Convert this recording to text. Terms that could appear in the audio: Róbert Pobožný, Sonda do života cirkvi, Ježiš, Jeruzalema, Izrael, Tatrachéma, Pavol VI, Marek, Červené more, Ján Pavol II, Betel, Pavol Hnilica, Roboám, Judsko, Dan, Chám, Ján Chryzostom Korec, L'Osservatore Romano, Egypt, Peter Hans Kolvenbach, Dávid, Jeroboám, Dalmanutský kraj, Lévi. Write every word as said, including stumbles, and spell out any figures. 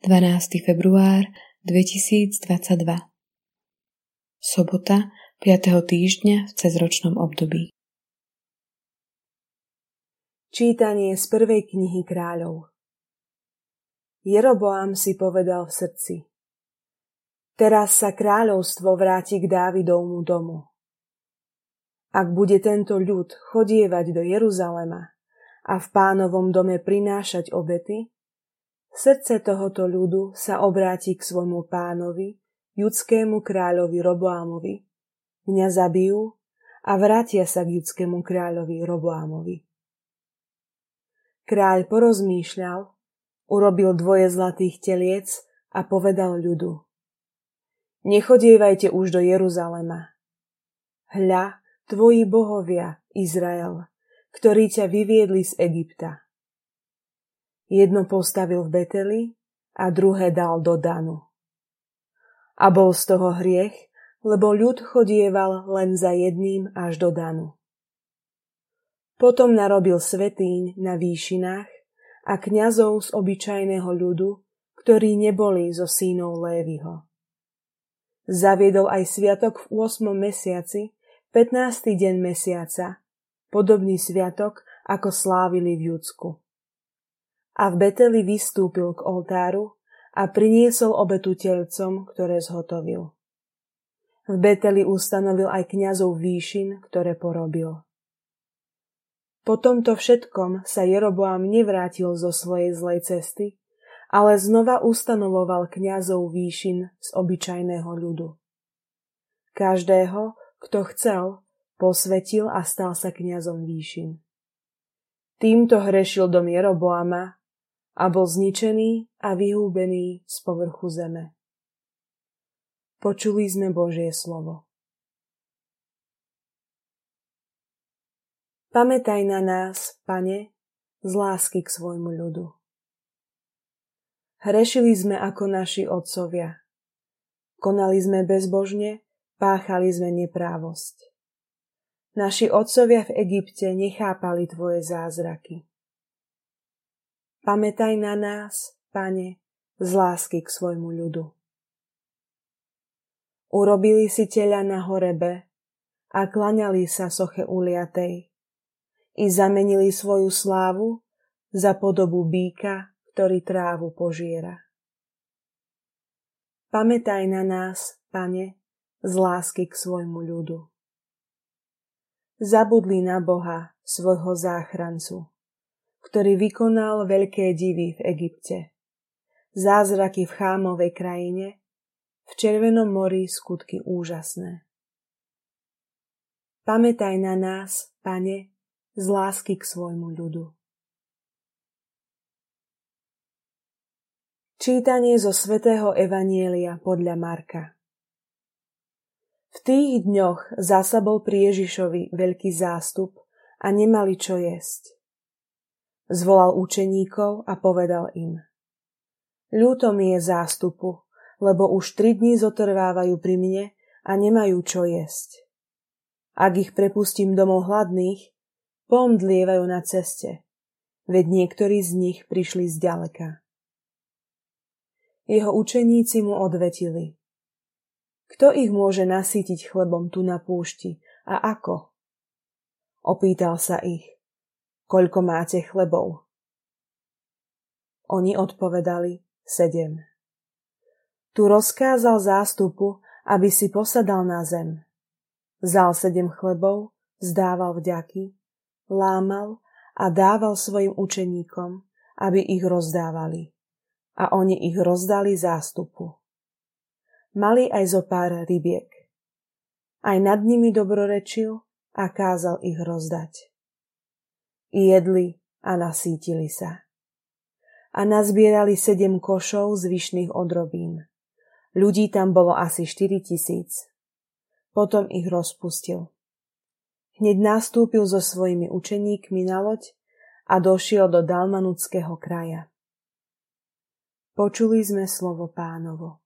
dvanásteho februára dvetisícdvadsaťdva. Sobota piateho týždňa v cezročnom období. Čítanie z prvej knihy Kráľov. Jeroboám si povedal v srdci: Teraz sa kráľovstvo vráti k Dávidovmu domu. Ak bude tento ľud chodievať do Jeruzalema a v Pánovom dome prinášať obety, srdce tohoto ľudu sa obráti k svojmu pánovi, judskému kráľovi Roboámovi. Mňa zabijú a vrátia sa k judskému kráľovi Roboámovi. Kráľ porozmýšľal, urobil dvoje zlatých teliec a povedal ľudu: Nechodievajte už do Jeruzalema. Hľa, tvoji bohovia, Izrael, ktorí ťa vyviedli z Egypta. Jedno postavil v Beteli a druhé dal do Danu. A bol z toho hriech, lebo ľud chodieval len za jedným až do Danu. Potom narobil svätýň na výšinách a kňazov z obyčajného ľudu, ktorí neboli zo synov Léviho. Zaviedol aj sviatok v ôsmom mesiaci, pätnásty deň mesiaca, podobný sviatok, ako slávili v Judsku. A v Beteli vystúpil k oltáru a priniesol obetu telcom, ktoré zhotovil. V Beteli ustanovil aj kňazov výšin, ktoré porobil. Po tomto všetkom sa Jeroboám nevrátil zo svojej zlej cesty, ale znova ustanovoval kňazov výšin z obyčajného ľudu. Každého, kto chcel, posvetil a stal sa kňazom výšin. Týmto hrešil dom Jeroboáma a bol zničený a vyhúbený z povrchu zeme. Počuli sme Božie slovo. Pamätaj na nás, Pane, z lásky k svojmu ľudu. Hrešili sme ako naši otcovia. Konali sme bezbožne, páchali sme neprávosť. Naši otcovia v Egypte nechápali tvoje zázraky. Pamätaj na nás, Pane, z lásky k svojmu ľudu. Urobili si teľa na horebe a klaňali sa soche uliatej i zamenili svoju slávu za podobu býka, ktorý trávu požiera. Pamätaj na nás, Pane, z lásky k svojmu ľudu. Zabudli na Boha, svojho záchrancu, ktorý vykonal veľké divy v Egypte, zázraky v Chámovej krajine, v Červenom mori skutky úžasné. Pamätaj na nás, Pane, z lásky k svojmu ľudu. Čítanie zo svätého evanjelia podľa Marka. V tých dňoch zasa bol pri Ježišovi veľký zástup a nemali čo jesť. Zvolal učeníkov a povedal im: Ľúto mi je zástupu, lebo už tri dni zotrvávajú pri mne a nemajú čo jesť. Ak ich prepustím domov hladných, pomdlievajú na ceste, veď niektorí z nich prišli zďaleka. Jeho učeníci mu odvetili: Kto ich môže nasýtiť chlebom tu na púšti a ako? Opýtal sa ich: Koľko máte chlebov? Oni odpovedali: sedem. Tu rozkázal zástupu, aby si posadal na zem. Vzal sedem chlebov, zdával vďaky, lámal a dával svojim učeníkom, aby ich rozdávali. A oni ich rozdali zástupu. Mali aj zo pár rybiek. Aj nad nimi dobrorečil a kázal ich rozdať. I jedli a nasýtili sa. A nazbierali sedem košov z vyšných odrobín. Ľudí tam bolo asi štyri tisíc. Potom ich rozpustil. Hneď nastúpil so svojimi učeníkmi na loď a došiel do Dalmanutského kraja. Počuli sme slovo Pánovo.